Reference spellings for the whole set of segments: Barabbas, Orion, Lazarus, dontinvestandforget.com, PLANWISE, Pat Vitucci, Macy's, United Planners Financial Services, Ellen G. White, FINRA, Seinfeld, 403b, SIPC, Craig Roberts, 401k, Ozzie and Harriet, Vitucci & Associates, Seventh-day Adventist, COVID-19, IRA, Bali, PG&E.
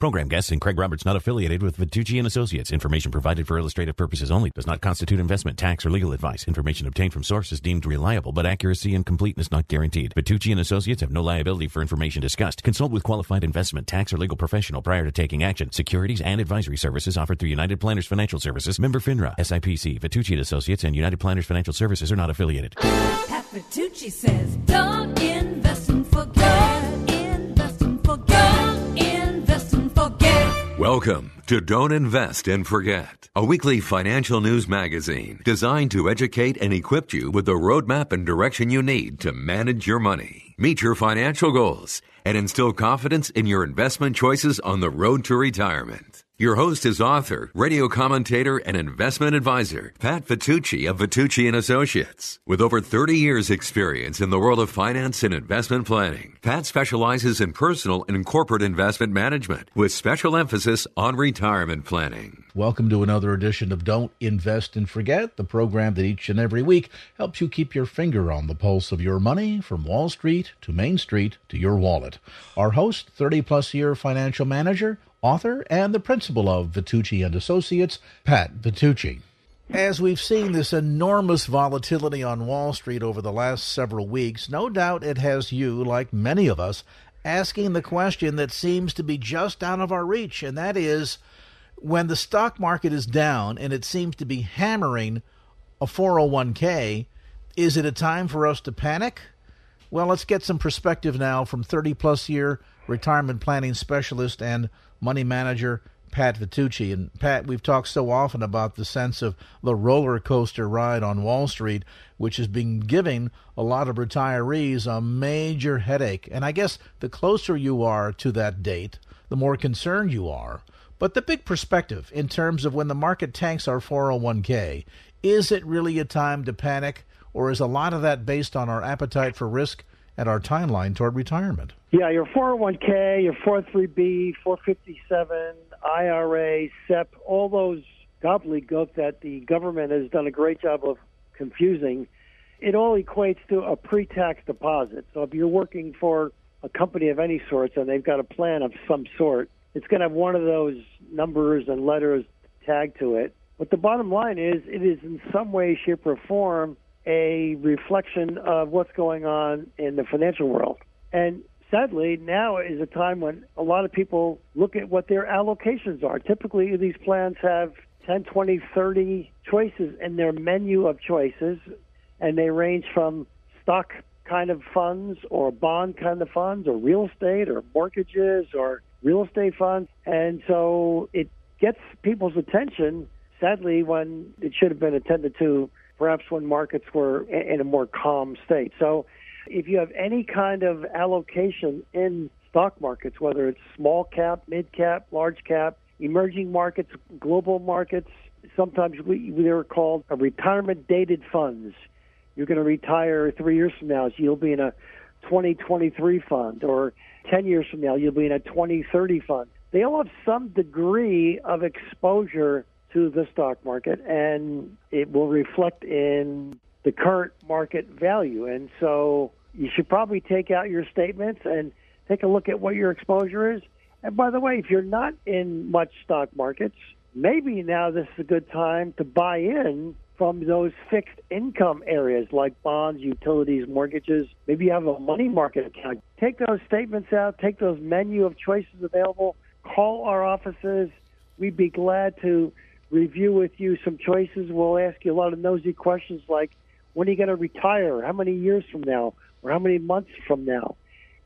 Program guests and Craig Roberts not affiliated with Vitucci and Associates. Information provided for illustrative purposes only does not constitute investment, tax, or legal advice. Information obtained from sources deemed reliable, but accuracy and completeness not guaranteed. Vitucci and Associates have no liability for information discussed. Consult with qualified investment, tax, or legal professional prior to taking action. Securities and advisory services offered through United Planners Financial Services, member FINRA, SIPC. Vitucci and Associates and United Planners Financial Services are not affiliated. Pat Vitucci says, don't invest and forget. Welcome to Don't Invest and Forget, a weekly financial news magazine designed to educate and equip you with the roadmap and direction you need to manage your money, meet your financial goals, and instill confidence in your investment choices on the road to retirement. Your host is author, radio commentator, and investment advisor, Pat Vitucci of Vitucci & Associates. With over 30 years' experience in the world of finance and investment planning, Pat specializes in personal and corporate investment management with special emphasis on retirement planning. Welcome to another edition of Don't Invest and Forget, the program that each and every week helps you keep your finger on the pulse of your money from Wall Street to Main Street to your wallet. Our host, 30-plus year financial manager, author, and the principal of Vitucci and Associates, Pat Vitucci. As we've seen this enormous volatility on Wall Street over the last several weeks, no doubt it has you, like many of us, asking the question that seems to be just out of our reach, and that is, when the stock market is down and it seems to be hammering a 401k, is it a time for us to panic? Well, let's get some perspective now from 30-plus year retirement planning specialist and money manager Pat Vitucci. And Pat, we've talked so often about the sense of the roller coaster ride on Wall Street, which has been giving a lot of retirees a major headache. And I guess the closer you are to that date, the more concerned you are. But the big perspective in terms of when the market tanks our 401k, is it really a time to panic, or is a lot of that based on our appetite for risk and our timeline toward retirement? Yeah, your 401k, your 403b, 457, IRA, SEP, all those gobbledygook that the government has done a great job of confusing, it all equates to a pre-tax deposit. So if you're working for a company of any sort and they've got a plan of some sort, it's going to have one of those numbers and letters tagged to it. But the bottom line is it is in some way, shape, or form a reflection of what's going on in the financial world. And sadly, now is a time when a lot of people look at what their allocations are. Typically, these plans have 10, 20, 30 choices in their menu of choices, and they range from stock kind of funds or bond kind of funds or real estate or mortgages or real estate funds. And so it gets people's attention, sadly, when it should have been attended to perhaps when markets were in a more calm state. So if you have any kind of allocation in stock markets, whether it's small cap, mid cap, large cap, emerging markets, global markets, sometimes they're called retirement dated funds. You're going to retire 3 years from now, so you'll be in a 2023 fund, or 10 years from now, you'll be in a 2030 fund. They all have some degree of exposure to the stock market, and it will reflect in the current market value. And so you should probably take out your statements and take a look at what your exposure is. And by the way, if you're not in much stock markets, maybe now this is a good time to buy in from those fixed income areas like bonds, utilities, mortgages. Maybe you have a money market account. Take those statements out, take those menu of choices available, call our offices. We'd be glad to review with you some choices. We'll ask you a lot of nosy questions like, when are you going to retire? How many years from now? Or how many months from now?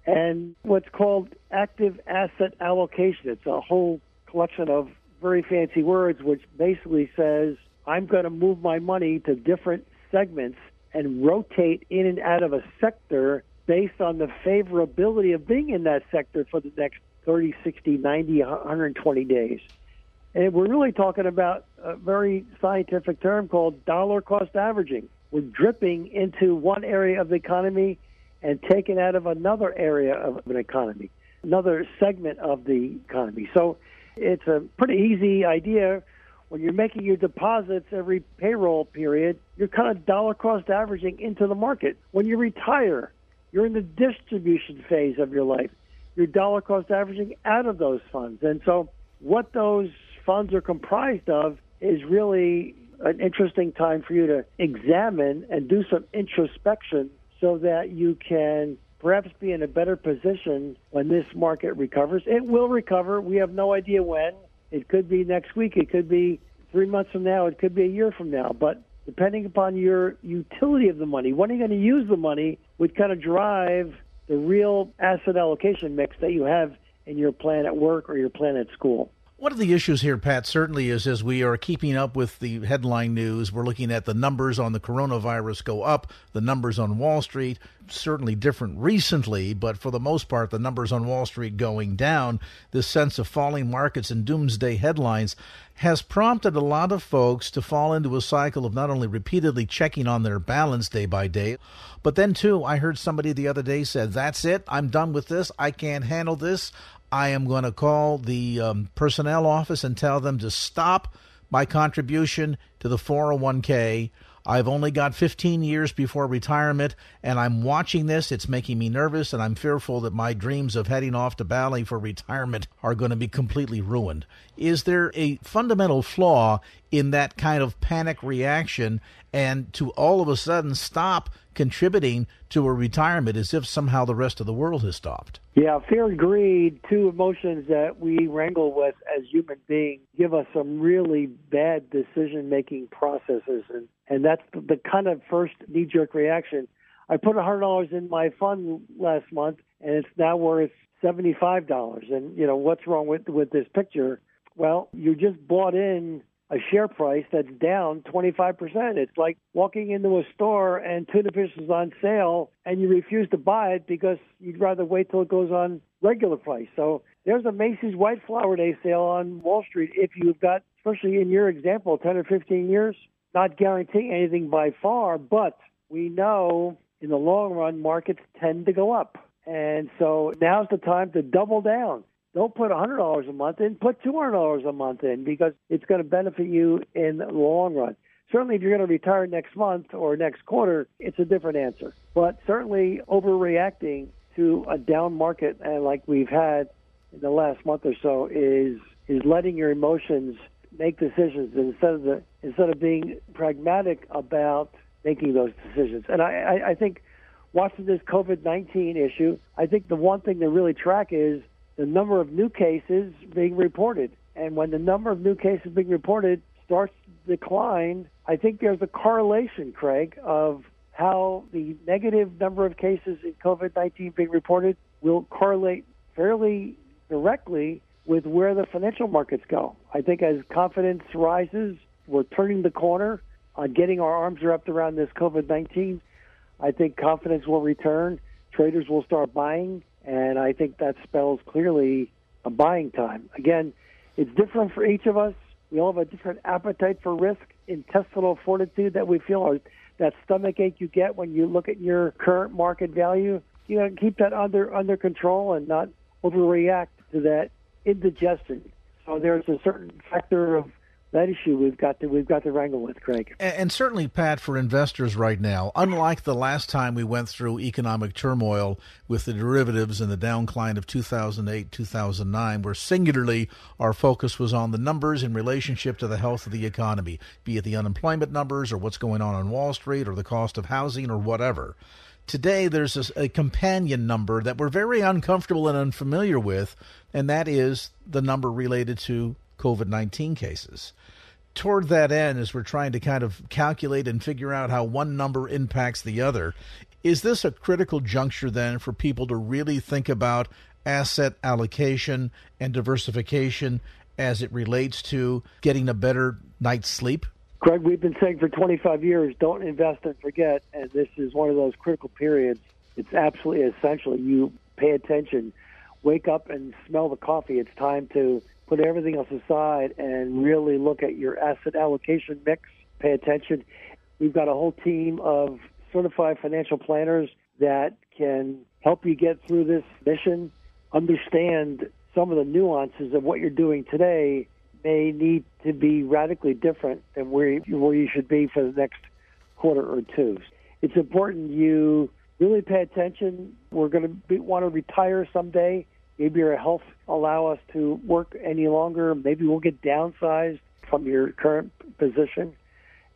And what's called active asset allocation. It's a whole collection of very fancy words, which basically says, I'm going to move my money to different segments and rotate in and out of a sector based on the favorability of being in that sector for the next 30, 60, 90, 120 days. And we're really talking about a very scientific term called dollar cost averaging. We're dripping into one area of the economy and taken out of another area of an economy, another segment of the economy. So it's a pretty easy idea. When you're making your deposits every payroll period, you're kind of dollar cost averaging into the market. When you retire, you're in the distribution phase of your life. You're dollar cost averaging out of those funds. And so what those funds are comprised of is really an interesting time for you to examine and do some introspection so that you can perhaps be in a better position when this market recovers. It will recover. We have no idea when. It could be next week. It could be 3 months from now. It could be a year from now. But depending upon your utility of the money, when are you going to use the money would kind of drive the real asset allocation mix that you have in your plan at work or your plan at school. One of the issues here, Pat, certainly is as we are keeping up with the headline news, we're looking at the numbers on the coronavirus go up, the numbers on Wall Street, certainly different recently, but for the most part, the numbers on Wall Street going down. This sense of falling markets and doomsday headlines has prompted a lot of folks to fall into a cycle of not only repeatedly checking on their balance day by day, but then, too, I heard somebody the other day said, that's it, I'm done with this, I can't handle this. I am going to call the personnel office and tell them to stop my contribution to the 401k. I've only got 15 years before retirement, and I'm watching this. It's making me nervous, and I'm fearful that my dreams of heading off to Bali for retirement are going to be completely ruined. Is there a fundamental flaw in that kind of panic reaction and to all of a sudden stop contributing to a retirement as if somehow the rest of the world has stopped? Yeah, fear and greed, two emotions that we wrangle with as human beings, give us some really bad decision-making processes. And that's the kind of first knee-jerk reaction. I put $100 in my fund last month, and it's now worth $75. And, you know, what's wrong with this picture? Well, you just bought in a share price that's down 25%. It's like walking into a store and tuna fish is on sale and you refuse to buy it because you'd rather wait till it goes on regular price. So there's a Macy's White Flower Day sale on Wall Street. If you've got, especially in your example, 10 or 15 years, not guaranteeing anything by far, but we know in the long run, markets tend to go up. And so now's the time to double down. Don't put $100 a month in, put $200 a month in because it's going to benefit you in the long run. Certainly, if you're going to retire next month or next quarter, it's a different answer. But certainly overreacting to a down market and like we've had in the last month or so is letting your emotions make decisions instead of being pragmatic about making those decisions. And I think watching this COVID-19 issue, I think the one thing to really track is the number of new cases being reported. And when the number of new cases being reported starts to decline, I think there's a correlation, Craig, of how the negative number of cases in COVID-19 being reported will correlate fairly directly with where the financial markets go. I think as confidence rises, we're turning the corner on getting our arms wrapped around this COVID-19. I think confidence will return. Traders will start buying. And I think that spells clearly a buying time. Again, it's different for each of us. We all have a different appetite for risk, intestinal fortitude that we feel, or that stomach ache you get when you look at your current market value. You know, keep that under control and not overreact to that indigestion. So there's a certain factor of that issue we've got to wrangle with, Craig. And certainly, Pat, for investors right now, unlike the last time we went through economic turmoil with the derivatives and the downcline of 2008, 2009, where singularly our focus was on the numbers in relationship to the health of the economy, be it the unemployment numbers or what's going on Wall Street or the cost of housing or whatever. Today, there's a companion number that we're very uncomfortable and unfamiliar with, and that is the number related to COVID-19 cases. Toward that end, as we're trying to kind of calculate and figure out how one number impacts the other, is this a critical juncture then for people to really think about asset allocation and diversification as it relates to getting a better night's sleep? Craig, we've been saying for 25 years, don't invest and forget, and this is one of those critical periods. It's absolutely essential you pay attention. wake up and smell the coffee. It's time to put everything else aside and really look at your asset allocation mix. Pay attention. We've got a whole team of certified financial planners that can help you get through this mission, understand some of the nuances of what you're doing today may need to be radically different than where you should be for the next quarter or two. It's important you really pay attention. We're going to want to retire someday. Maybe your health allow us to work any longer. Maybe we'll get downsized from your current position.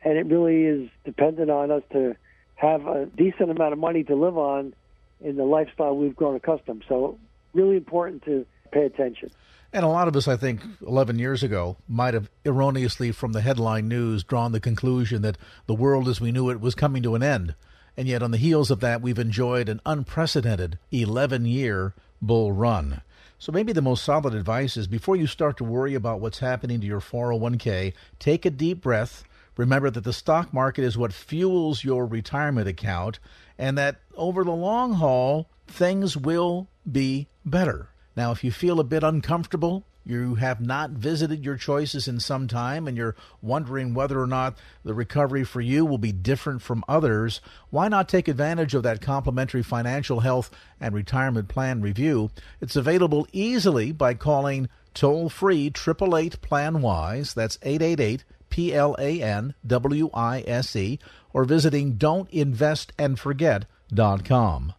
And it really is dependent on us to have a decent amount of money to live on in the lifestyle we've grown accustomed. So really important to pay attention. And a lot of us, I think, 11 years ago might have erroneously from the headline news drawn the conclusion that the world as we knew it was coming to an end. And yet on the heels of that, we've enjoyed an unprecedented 11-year bull run. So maybe the most solid advice is before you start to worry about what's happening to your 401k, take a deep breath. Remember that the stock market is what fuels your retirement account and that over the long haul, things will be better. Now, if you feel a bit uncomfortable, you have not visited your choices in some time and you're wondering whether or not the recovery for you will be different from others, why not take advantage of that complimentary financial health and retirement plan review? It's available easily by calling toll-free 888-PLAN-WISE. That's 888-PLAN-WISE. PLANWISE, or visiting dontinvestandforget.com.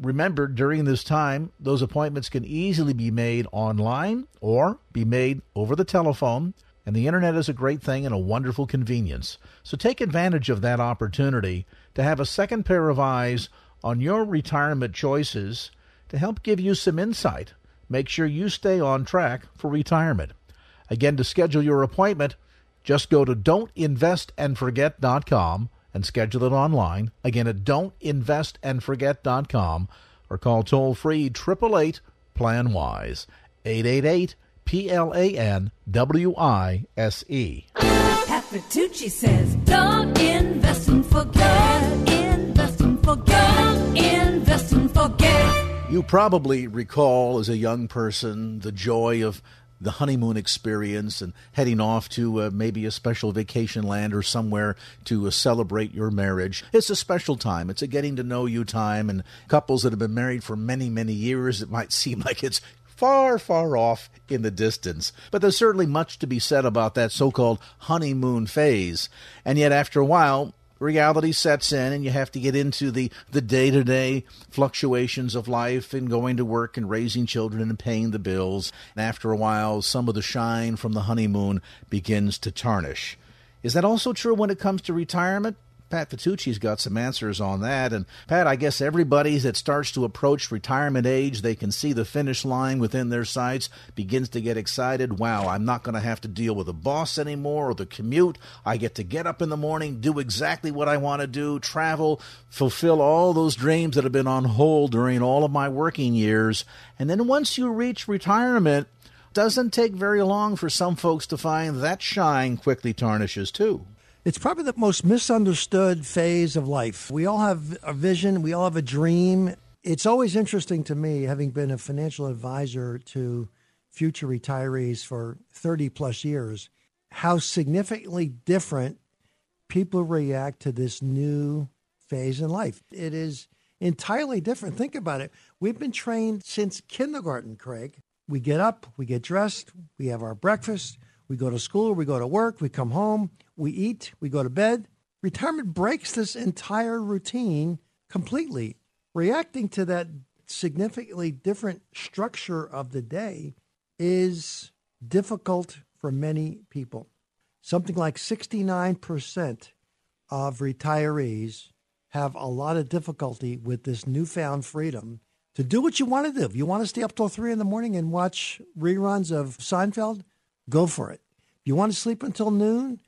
Remember, during this time, those appointments can easily be made online or be made over the telephone, and the internet is a great thing and a wonderful convenience. So take advantage of that opportunity to have a second pair of eyes on your retirement choices to help give you some insight. Make sure you stay on track for retirement. Again, to schedule your appointment, just go to dontinvestandforget.com and schedule it online. Again, at dontinvestandforget.com or call toll-free 888-PLAN-WISE, 888-PLANWISE. Pat Vitucci says, don't invest and forget, invest and forget, invest and forget. You probably recall as a young person the joy of the honeymoon experience and heading off to maybe a special vacation land or somewhere to celebrate your marriage. It's a special time. It's a getting to know you time. And couples that have been married for many, many years, it might seem like it's far, far off in the distance. But there's certainly much to be said about that so-called honeymoon phase. And yet after a while, reality sets in and you have to get into the day-to-day fluctuations of life and going to work and raising children and paying the bills. And after a while, some of the shine from the honeymoon begins to tarnish. Is that also true when it comes to retirement? Pat Vitucci's got some answers on that. And Pat, I guess everybody that starts to approach retirement age, they can see the finish line within their sights, begins to get excited. Wow, I'm not going to have to deal with a boss anymore or the commute. I get to get up in the morning, do exactly what I want to do, travel, fulfill all those dreams that have been on hold during all of my working years. And then once you reach retirement, it doesn't take very long for some folks to find that shine quickly tarnishes too. It's probably the most misunderstood phase of life. We all have a vision. We all have a dream. It's always interesting to me, having been a financial advisor to future retirees for 30-plus years, how significantly different people react to this new phase in life. It is entirely different. Think about it. We've been trained since kindergarten, Craig. We get up, we get dressed, we have our breakfast, we go to school, we go to work, we come home. We eat, we go to bed. Retirement breaks this entire routine completely. Reacting to that significantly different structure of the day is difficult for many people. Something like 69% of retirees have a lot of difficulty with this newfound freedom to do what you want to do. If you want to stay up till 3 in the morning and watch reruns of Seinfeld, go for it. If you want to sleep until noon,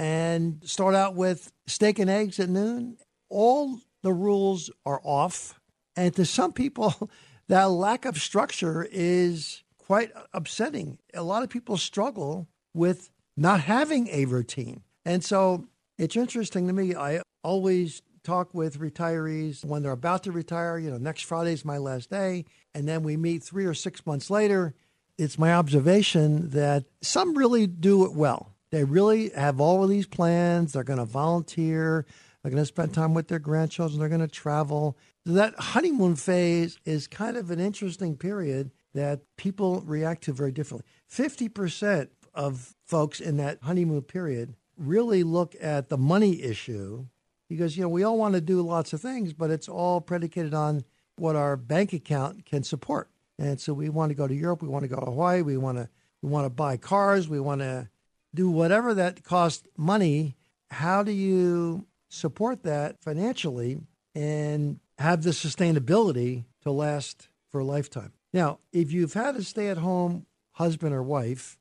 and start out with steak and eggs at noon, all the rules are off. And to some people, that lack of structure is quite upsetting. A lot of people struggle with not having a routine. And so it's interesting to me. I always talk with retirees when they're about to retire. You know, next Friday's my last day. And then we meet 3 or 6 months later. It's my observation that some really do it well. They really have all of these plans. They're going to volunteer. They're going to spend time with their grandchildren. They're going to travel. That honeymoon phase is kind of an interesting period that people react to very differently. 50% of folks in that honeymoon period really look at the money issue because, you know, we all want to do lots of things, but it's all predicated on what our bank account can support. And so we want to go to Europe. We want to go to Hawaii. We want to buy cars. We want to do whatever that costs money. How do you support that financially and have the sustainability to last for a lifetime? Now, if you've had a stay-at-home husband or wife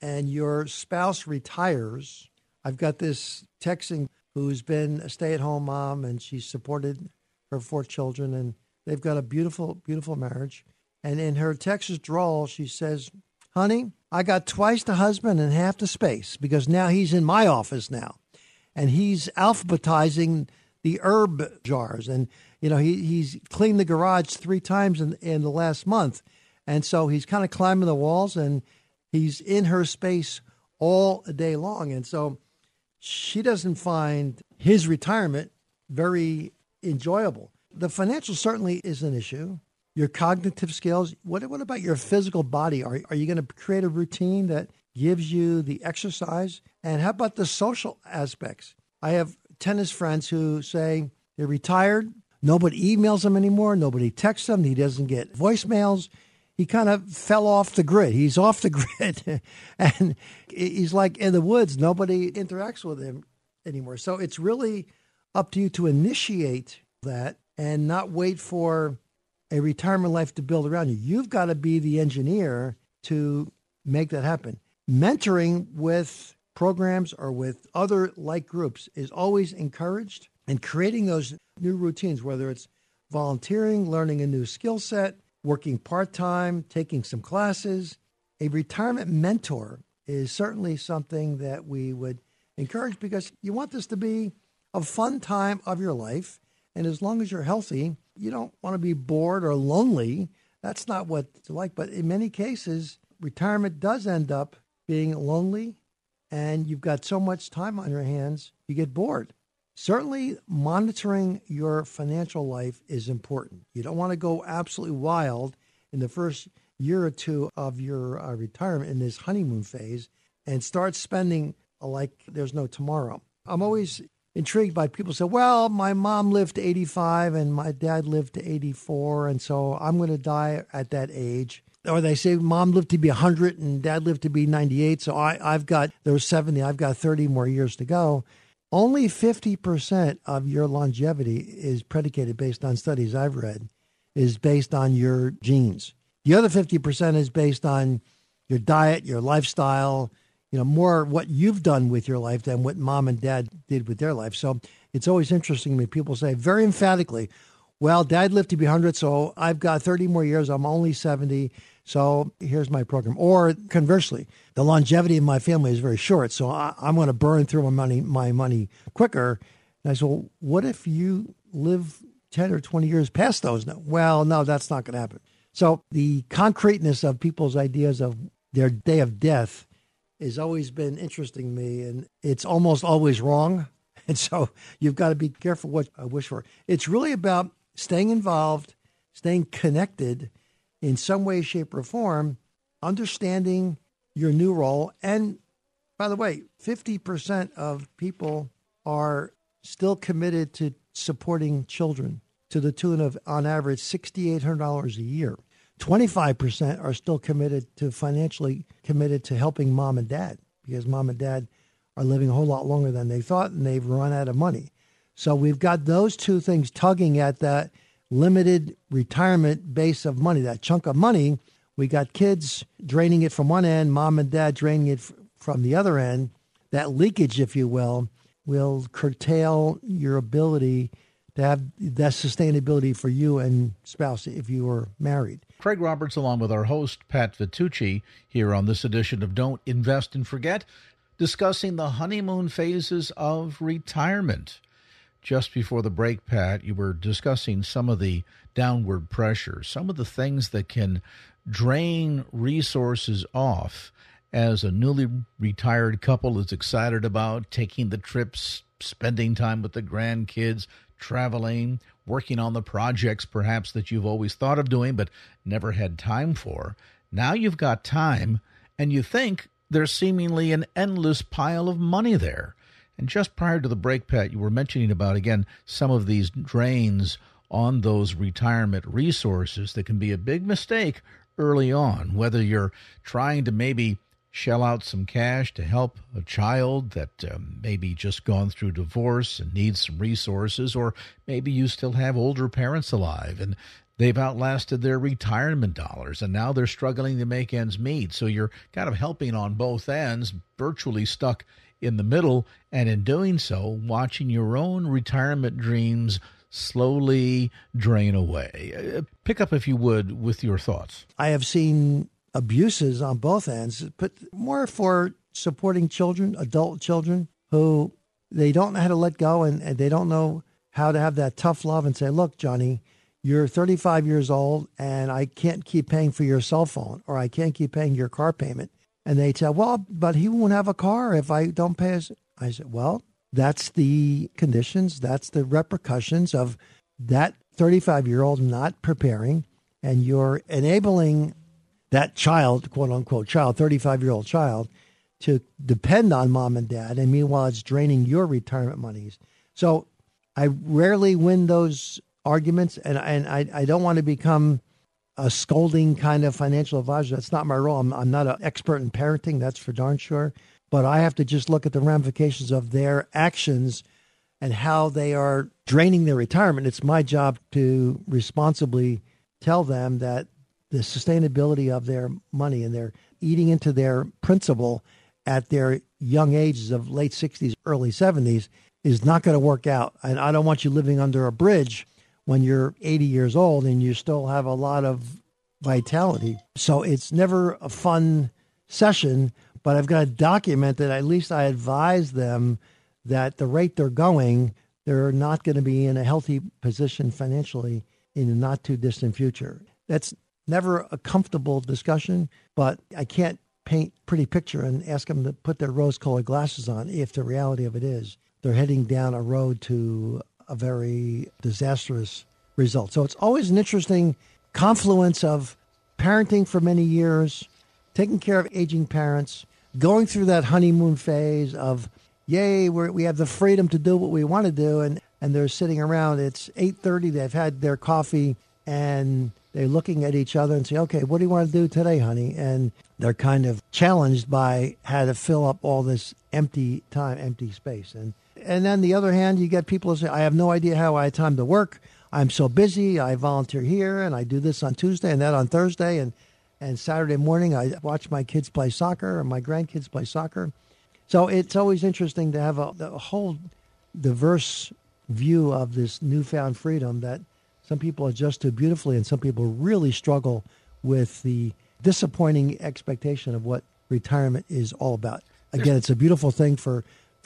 and your spouse retires, I've got this texting who's been a stay-at-home mom, and she supported her 4 children, and they've got a beautiful, beautiful marriage. And in her Texas drawl, she says, "Honey, I got twice the husband and half the space because now he's in my office now, and he's alphabetizing the herb jars, and you know he's cleaned the garage 3 times in the last month, and so he's kind of climbing the walls, and he's in her space all day long." And so she doesn't find his retirement very enjoyable. The financial certainly is an issue. Your cognitive skills, what about your physical body? Are you going to create a routine that gives you the exercise? And how about the social aspects? I have tennis friends who say they're retired. Nobody emails them anymore. Nobody texts them. He doesn't get voicemails. He kind of fell off the grid. He's off the grid. And he's like in the woods. Nobody interacts with him anymore. So it's really up to you to initiate that and not wait for a retirement life to build around you. You've got to be the engineer to make that happen. Mentoring with programs or with other like groups is always encouraged, and creating those new routines, whether it's volunteering, learning a new skill set, working part-time, taking some classes. A retirement mentor is certainly something that we would encourage because you want this to be a fun time of your life. And as long as you're healthy, you don't want to be bored or lonely. That's not what it's like. But in many cases, retirement does end up being lonely, and you've got so much time on your hands, you get bored. Certainly, monitoring your financial life is important. You don't want to go absolutely wild in the first year or two of your retirement in this honeymoon phase and start spending like there's no tomorrow. I'm always intrigued by people say, well, my mom lived to 85 and my dad lived to 84, and so I'm going to die at that age. Or they say mom lived to be 100 and dad lived to be 98, so there was 70, I've got 30 more years to go. Only 50% of your longevity is predicated based on studies I've read, is based on your genes. The other 50% is based on your diet, your lifestyle, you know, more what you've done with your life than what mom and dad did with their life. So it's always interesting when people say very emphatically, well, dad lived to be 100, so I've got 30 more years. I'm only 70, so here's my program. Or conversely, the longevity in my family is very short, so I'm going to burn through my money quicker. And I said, well, what if you live 10 or 20 years past those? Well, no, that's not going to happen. So the concreteness of people's ideas of their day of death has always been interesting to me, and it's almost always wrong. And so you've got to be careful what I wish for. It's really about staying involved, staying connected in some way, shape, or form, understanding your new role. And by the way, 50% of people are still committed to supporting children to the tune of, on average, $6,800 a year. 25% are still committed to financially committed to helping mom and dad because mom and dad are living a whole lot longer than they thought and they've run out of money. So we've got those two things tugging at that limited retirement base of money, that chunk of money. We got kids draining it from one end, mom and dad draining it from the other end. That leakage, if you will curtail your ability to have that sustainability for you and spouse if you are married. Craig Roberts, along with our host, Pat Vitucci, here on this edition of Don't Invest and Forget, discussing the honeymoon phases of retirement. just before the break, Pat, you were discussing some of the downward pressure, some of the things that can drain resources off as a newly retired couple is excited about taking the trips, spending time with the grandkids, traveling, working on the projects perhaps that you've always thought of doing but never had time for. Now you've got time, and you think there's seemingly an endless pile of money there. And just prior to the break, Pat, you were mentioning about, again, some of these drains on those retirement resources that can be a big mistake early on, whether you're trying to maybe shell out some cash to help a child that maybe just gone through divorce and needs some resources, or maybe you still have older parents alive and they've outlasted their retirement dollars and now they're struggling to make ends meet. So you're kind of helping on both ends, virtually stuck in the middle, and in doing so, watching your own retirement dreams slowly drain away. Pick up, if you would, with your thoughts. I have seen abuses on both ends, but more for supporting children, adult children, who they don't know how to let go, and they don't know how to have that tough love and say, look, Johnny, you're 35 years old and I can't keep paying for your cell phone, or I can't keep paying your car payment. And they tell, well, but he won't have a car if I don't pay his. I said, well, that's the conditions. That's the repercussions of that 35-year-old not preparing, and you're enabling that child, quote unquote child, 35-year-old child, to depend on mom and dad. And meanwhile, it's draining your retirement monies. So I rarely win those arguments. And I don't want to become a scolding kind of financial advisor. That's not my role. I'm not an expert in parenting. That's for darn sure. But I have to just look at the ramifications of their actions and how they are draining their retirement. It's my job to responsibly tell them that the sustainability of their money, and they're eating into their principal at their young ages of late 60s, early 70s, is not going to work out. And I don't want you living under a bridge when you're 80 years old and you still have a lot of vitality. So it's never a fun session, but I've got to document that at least I advise them that the rate they're going, they're not going to be in a healthy position financially in the not too distant future. That's never a comfortable discussion, but I can't paint a pretty picture and ask them to put their rose-colored glasses on if the reality of it is they're heading down a road to a very disastrous result. So it's always an interesting confluence of parenting for many years, taking care of aging parents, going through that honeymoon phase of, yay, we have the freedom to do what we want to do, and they're sitting around, it's 8:30, they've had their coffee, and they're looking at each other and say, okay, what do you want to do today, honey? And they're kind of challenged by how to fill up all this empty time, empty space. And then the other hand, you get people who say, I have no idea how I have time to work. I'm so busy. I volunteer here and I do this on Tuesday and that on Thursday. And Saturday morning, I watch my kids play soccer or my grandkids play soccer. So it's always interesting to have a whole diverse view of this newfound freedom that some people adjust to beautifully, and some people really struggle with the disappointing expectation of what retirement is all about. Again, it's a beautiful thing for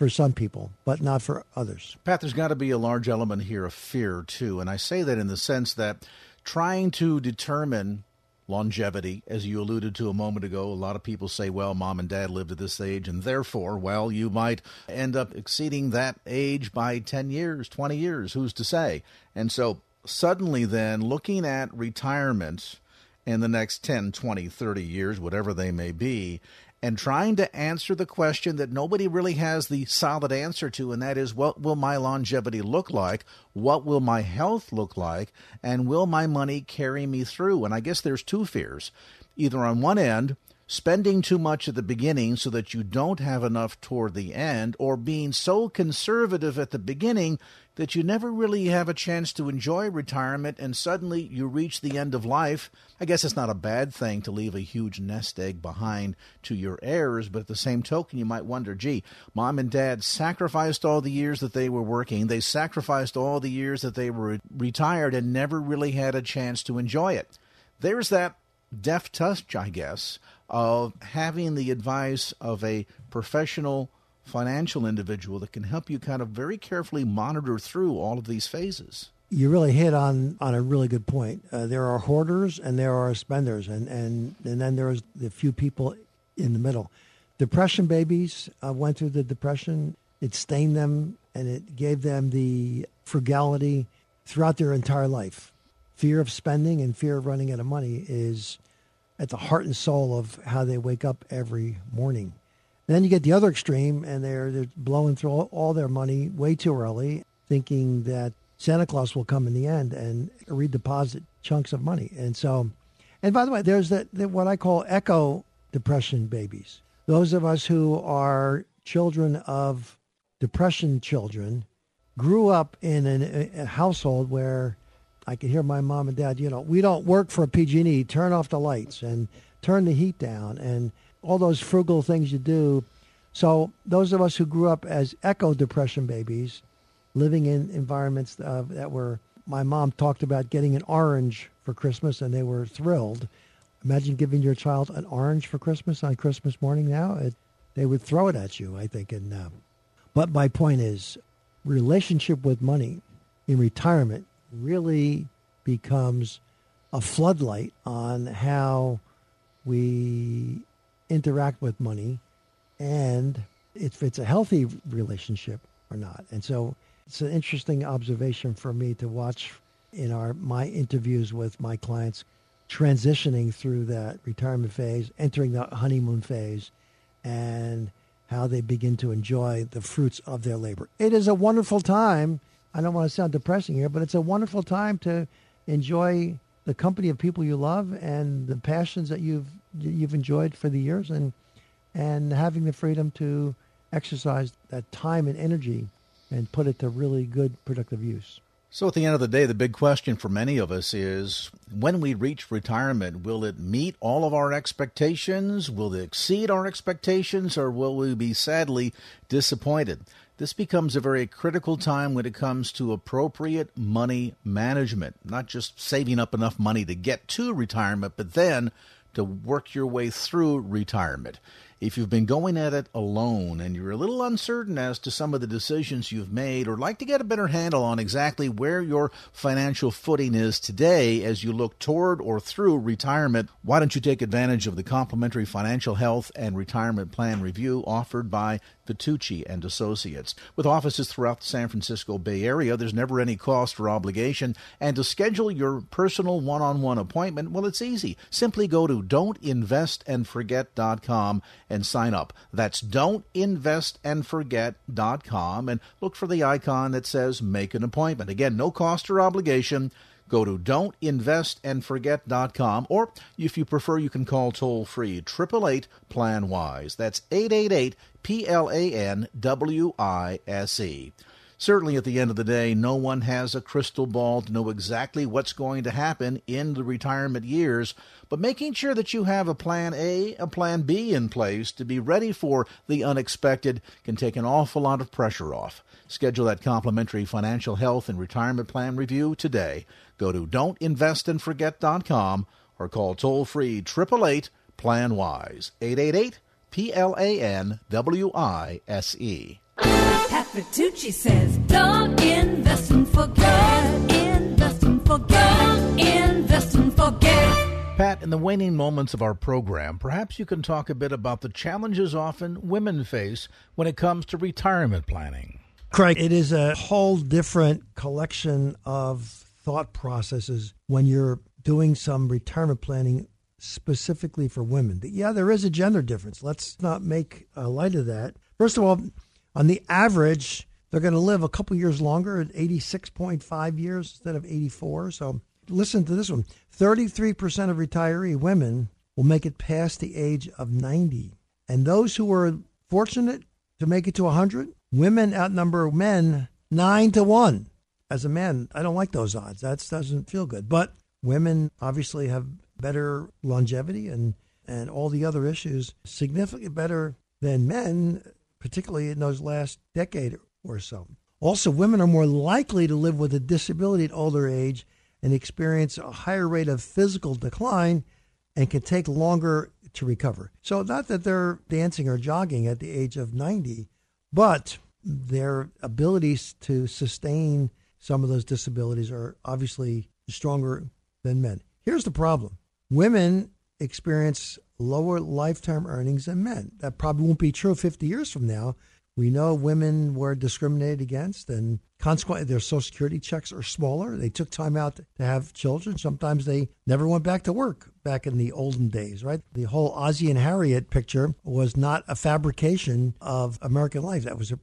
some people, but not for others. Pat, there's got to be a large element here of fear, too. And I say that in the sense that trying to determine longevity, as you alluded to a moment ago, a lot of people say, well, mom and dad lived to this age, and therefore, well, you might end up exceeding that age by 10 years, 20 years, who's to say? And so suddenly then looking at retirement in the next 10, 20, 30 years, whatever they may be, and trying to answer the question that nobody really has the solid answer to, and that is, what will my longevity look like? What will my health look like? And will my money carry me through? And I guess there's two fears. Either on one end, spending too much at the beginning so that you don't have enough toward the end, or being so conservative at the beginning that you never really have a chance to enjoy retirement and suddenly you reach the end of life. I guess it's not a bad thing to leave a huge nest egg behind to your heirs, but at the same token, you might wonder, gee, mom and dad sacrificed all the years that they were working. They sacrificed all the years that they were retired and never really had a chance to enjoy it. There's that deft touch, I guess, of having the advice of a professional financial individual that can help you kind of very carefully monitor through all of these phases. You really hit on a really good point. There are hoarders and there are spenders, and then there is the few people in the middle. Depression babies went through the Depression. It stained them, and it gave them the frugality throughout their entire life. Fear of spending and fear of running out of money is at the heart and soul of how they wake up every morning. And then you get the other extreme, and they're blowing through all their money way too early, thinking that Santa Claus will come in the end and redeposit chunks of money. And so, and by the way, there's the what I call echo depression babies. Those of us who are children of depression children grew up in a household where I could hear my mom and dad, you know, we don't work for PG&E, turn off the lights and turn the heat down and all those frugal things you do. So those of us who grew up as echo depression babies living in environments that were, my mom talked about getting an orange for Christmas and they were thrilled. Imagine giving your child an orange for Christmas on Christmas morning now. They would throw it at you, I think. And but my point is, relationship with money in retirement really becomes a floodlight on how we interact with money and if it's a healthy relationship or not. And so it's an interesting observation for me to watch in my interviews with my clients transitioning through that retirement phase, entering the honeymoon phase, and how they begin to enjoy the fruits of their labor. It is a wonderful time. I don't want to sound depressing here, but it's a wonderful time to enjoy the company of people you love and the passions that you've enjoyed for the years and having the freedom to exercise that time and energy and put it to really good productive use. So at the end of the day, the big question for many of us is, when we reach retirement, will it meet all of our expectations? Will it exceed our expectations? Or will we be sadly disappointed? This becomes a very critical time when it comes to appropriate money management, not just saving up enough money to get to retirement, but then to work your way through retirement. If you've been going at it alone and you're a little uncertain as to some of the decisions you've made or like to get a better handle on exactly where your financial footing is today as you look toward or through retirement, why don't you take advantage of the complimentary financial health and retirement plan review offered by Vitucci and Associates. With offices throughout the San Francisco Bay Area, there's never any cost or obligation. And to schedule your personal one-on-one appointment, well, it's easy. Simply go to dontinvestandforget.com and sign up. That's dontinvestandforget.com and look for the icon that says make an appointment. Again, no cost or obligation. Go to dontinvestandforget.com, or if you prefer, you can call toll-free 888-PLAN-WISE. That's 888-PLANWISE. Certainly at the end of the day, no one has a crystal ball to know exactly what's going to happen in the retirement years, but making sure that you have a plan A, a plan B in place to be ready for the unexpected can take an awful lot of pressure off. Schedule that complimentary financial health and retirement plan review today. Go to dontinvestandforget.com or call toll-free 888-PLAN-WISE, 888-PLANWISE. Pat Vitucci says, don't invest and forget, invest and forget, invest and forget. Pat, in the waning moments of our program, perhaps you can talk a bit about the challenges often women face when it comes to retirement planning. Craig, it is a whole different collection of thought processes when you're doing some retirement planning specifically for women. But yeah, there is a gender difference. Let's not make light of that. First of all, on the average, they're going to live a couple years longer at 86.5 years instead of 84. So listen to this one. 33% of retiree women will make it past the age of 90. And those who were fortunate to make it to 100, women outnumber men 9-1. As a man, I don't like those odds. That doesn't feel good. But women obviously have better longevity and all the other issues, significantly better than men, particularly in those last decade or so. Also, women are more likely to live with a disability at older age and experience a higher rate of physical decline and can take longer to recover. So not that they're dancing or jogging at the age of 90, But their abilities to sustain some of those disabilities are obviously stronger than men. Here's the problem. Women experience lower lifetime earnings than men. That probably won't be true 50 years from now. We know women were discriminated against, and consequently their Social Security checks are smaller. They took time out to have children. Sometimes they never went back to work back in the olden days, right? The whole Ozzie and Harriet picture was not a fabrication of American life. That was a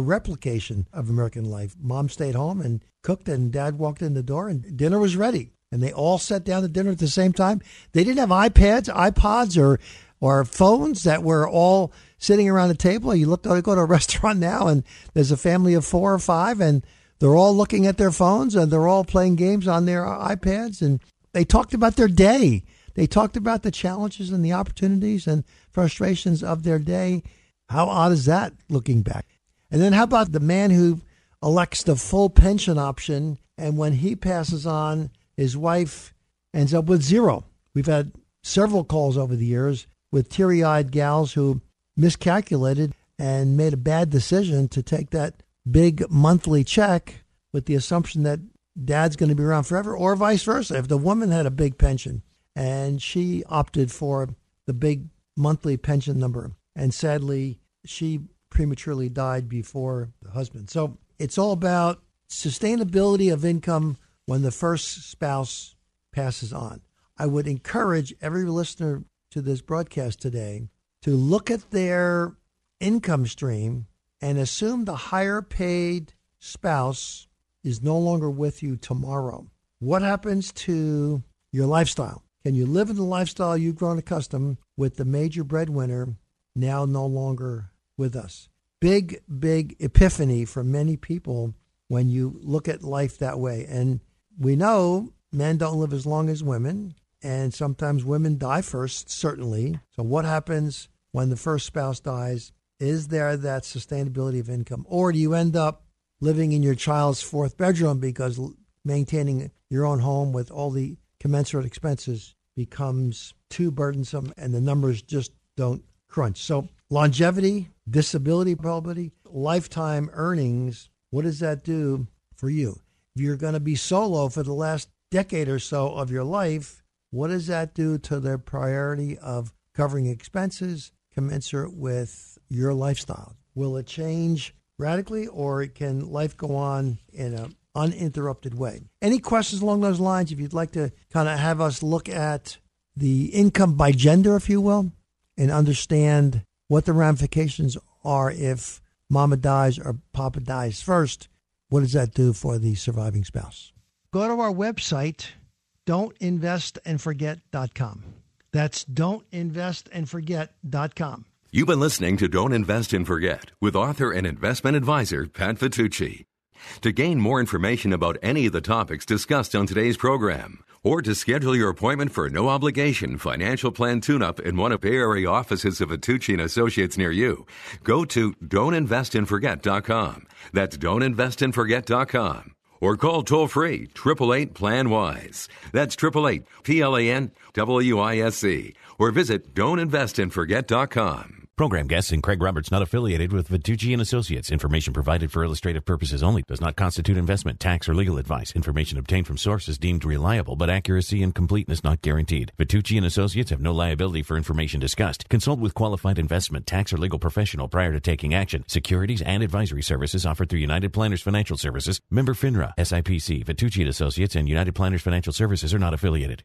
replication of American life. Mom stayed home and cooked, and Dad walked in the door and dinner was ready. And they all sat down to dinner at the same time. They didn't have iPads, iPods, or phones that were all sitting around the table. You go to a restaurant now, and there's a family of 4 or 5, and they're all looking at their phones, and they're all playing games on their iPads. And they talked about their day. They talked about the challenges and the opportunities and frustrations of their day. How odd is that, looking back? And then how about the man who elects the full pension option, and when he passes on, his wife ends up with zero. We've had several calls over the years with teary-eyed gals who miscalculated and made a bad decision to take that big monthly check with the assumption that Dad's going to be around forever, or vice versa. If the woman had a big pension and she opted for the big monthly pension number, and sadly, she prematurely died before the husband. So it's all about sustainability of income when the first spouse passes on. I would encourage every listener to this broadcast today to look at their income stream and assume the higher paid spouse is no longer with you tomorrow. What happens to your lifestyle? Can you live in the lifestyle you've grown accustomed with the major breadwinner now no longer with us? Big, big epiphany for many people when you look at life that way. And we know men don't live as long as women, and sometimes women die first, certainly. So what happens when the first spouse dies? Is there that sustainability of income? Or do you end up living in your child's fourth bedroom because maintaining your own home with all the commensurate expenses becomes too burdensome and the numbers just don't crunch? So longevity, disability probability, lifetime earnings, what does that do for you? If you're going to be solo for the last decade or so of your life, what does that do to their priority of covering expenses commensurate with your lifestyle? Will it change radically, or can life go on in an uninterrupted way? Any questions along those lines? If you'd like to kind of have us look at the income by gender, if you will, and understand what the ramifications are if Mama dies or Papa dies first, what does that do for the surviving spouse? Go to our website, dontinvestandforget.com. That's dontinvestandforget.com. You've been listening to Don't Invest and Forget with author and investment advisor Pat Vitucci. To gain more information about any of the topics discussed on today's program, or to schedule your appointment for a no-obligation financial plan tune-up in one of Bay Area offices of Vitucci & Associates near you, go to dontinvestandforget.com. That's dontinvestandforget.com. Or call toll-free 888-PLAN-WISE. That's 888-PLAN-WISE. Or visit dontinvestandforget.com. Program guests and Craig Roberts not affiliated with Vitucci and Associates. Information provided for illustrative purposes only. Does not constitute investment, tax, or legal advice. Information obtained from sources deemed reliable, but accuracy and completeness not guaranteed. Vitucci and Associates have no liability for information discussed. Consult with qualified investment, tax, or legal professional prior to taking action. Securities and advisory services offered through United Planners Financial Services. Member FINRA, SIPC. Vitucci and Associates and United Planners Financial Services are not affiliated.